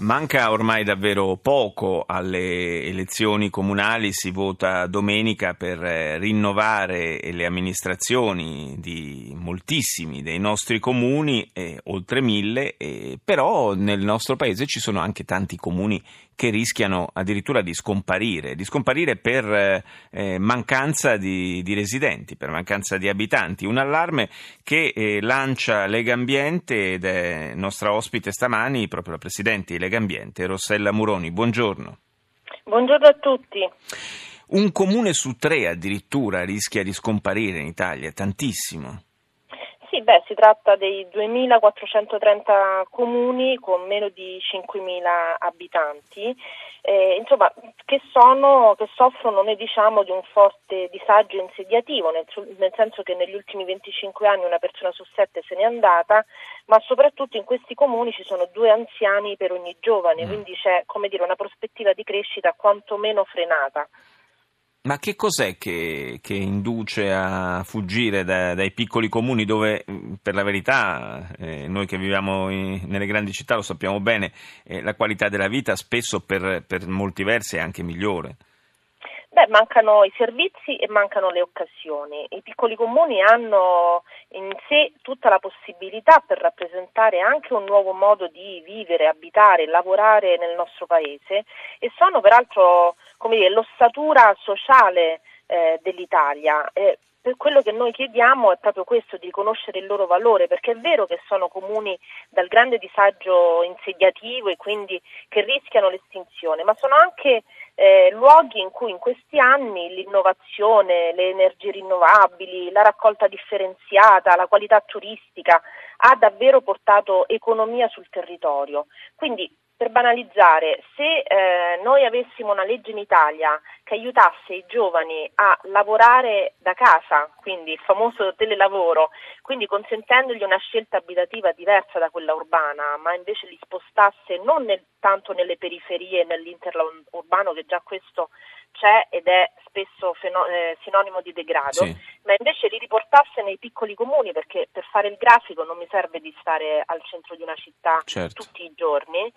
Manca ormai davvero poco alle elezioni comunali, si vota domenica per rinnovare le amministrazioni di moltissimi dei nostri comuni, oltre 1000, però nel nostro paese ci sono anche tanti comuni che rischiano addirittura di scomparire per mancanza di residenti, per mancanza di abitanti. Un allarme che lancia Legambiente ed è nostra ospite stamani proprio la Presidente di Legambiente, Rossella Muroni. Buongiorno. Buongiorno a tutti. Un comune su 3 addirittura rischia di scomparire in Italia, tantissimo. Sì, si tratta dei 2.430 comuni con meno di 5.000 abitanti, che soffrono, noi diciamo, di un forte disagio insediativo, nel senso che negli ultimi 25 anni una persona su 7 se n'è andata, ma soprattutto in questi comuni ci sono 2 anziani per ogni giovane, quindi c'è, una prospettiva di crescita quantomeno frenata. Ma che cos'è che induce a fuggire dai piccoli comuni dove, per la verità, noi che viviamo nelle grandi città lo sappiamo bene, la qualità della vita spesso per molti versi è anche migliore? Mancano i servizi e mancano le occasioni. I piccoli comuni hanno in sé tutta la possibilità per rappresentare anche un nuovo modo di vivere, abitare, lavorare nel nostro paese e sono peraltro l'ossatura sociale dell'Italia. Quello che noi chiediamo è proprio questo, di riconoscere il loro valore, perché è vero che sono comuni dal grande disagio insediativo e quindi che rischiano l'estinzione, ma sono anche luoghi in cui in questi anni l'innovazione, le energie rinnovabili, la raccolta differenziata, la qualità turistica ha davvero portato economia sul territorio. Quindi, per banalizzare, se noi avessimo una legge in Italia che aiutasse i giovani a lavorare da casa, quindi il famoso telelavoro, quindi consentendogli una scelta abitativa diversa da quella urbana, ma invece li spostasse non tanto nelle periferie e nell'interurbano, che già questo c'è ed è spesso sinonimo di degrado, sì, ma invece li riportasse nei piccoli comuni, perché per fare il grafico non mi serve di stare al centro di una città, certo, tutti i giorni.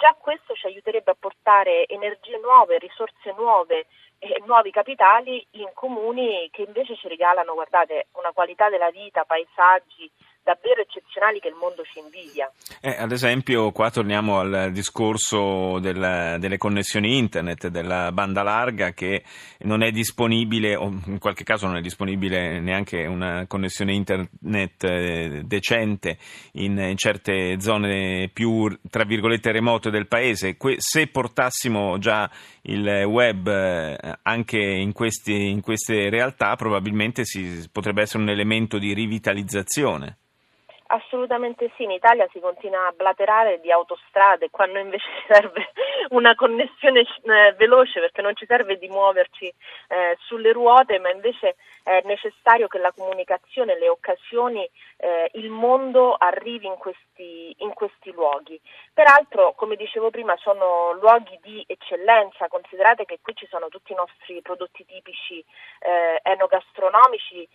Già questo ci aiuterebbe a portare energie nuove, risorse nuove e nuovi capitali in comuni che invece ci regalano, guardate, una qualità della vita, paesaggi davvero eccezionali che il mondo ci invidia. Ad esempio, qua torniamo al discorso delle connessioni internet, della banda larga, che non è disponibile, o in qualche caso non è disponibile neanche una connessione internet decente in certe zone più, tra virgolette, remote del paese. Se portassimo già il web anche in queste realtà, probabilmente potrebbe essere un elemento di rivitalizzazione. Assolutamente sì, in Italia si continua a blaterare di autostrade, quando invece serve una connessione veloce, perché non ci serve di muoverci sulle ruote, ma invece è necessario che la comunicazione, le occasioni, il mondo arrivi in questi luoghi. Peraltro, come dicevo prima, sono luoghi di eccellenza, considerate che qui ci sono tutti i nostri prodotti tipici enogastronomici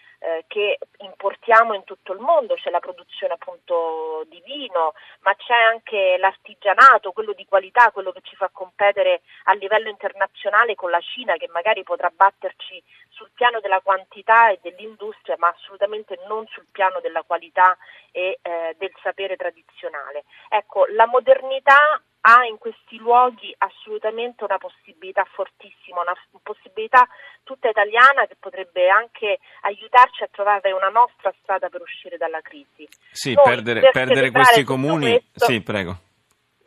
che importiamo in tutto il mondo, c'è la produzione appunto di vino, ma c'è anche l'artigianato, quello di qualità, quello che ci fa competere a livello internazionale con la Cina, che magari potrà batterci sul piano della quantità e dell'industria, ma assolutamente non sul piano della qualità e del sapere tradizionale. La modernità ha in questi luoghi assolutamente una possibilità fortissima, una possibilità tutta italiana che potrebbe anche aiutarci a trovare una nostra strada per uscire dalla crisi. Sì, noi, perdere questi comuni. Questo, sì, prego.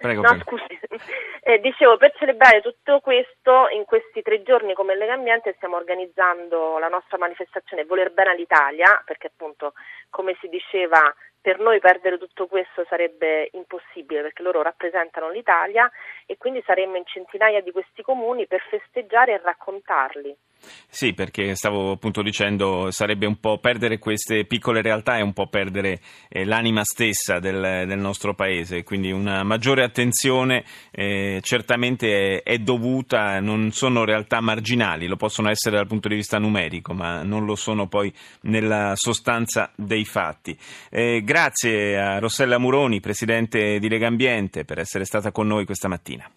No, scusi. Dicevo, per celebrare tutto questo, in questi 3 giorni come Legambiente stiamo organizzando la nostra manifestazione Voler bene all'Italia, perché appunto, come si diceva, per noi perdere tutto questo sarebbe impossibile, perché loro rappresentano l'Italia e quindi saremmo in centinaia di questi comuni per festeggiare e raccontarli. Sì, perché stavo appunto dicendo, sarebbe un po' perdere queste piccole realtà e un po' perdere l'anima stessa del nostro paese, quindi una maggiore attenzione certamente è dovuta, non sono realtà marginali, lo possono essere dal punto di vista numerico, ma non lo sono poi nella sostanza dei fatti. Grazie a Rossella Muroni, presidente di Legambiente, per essere stata con noi questa mattina.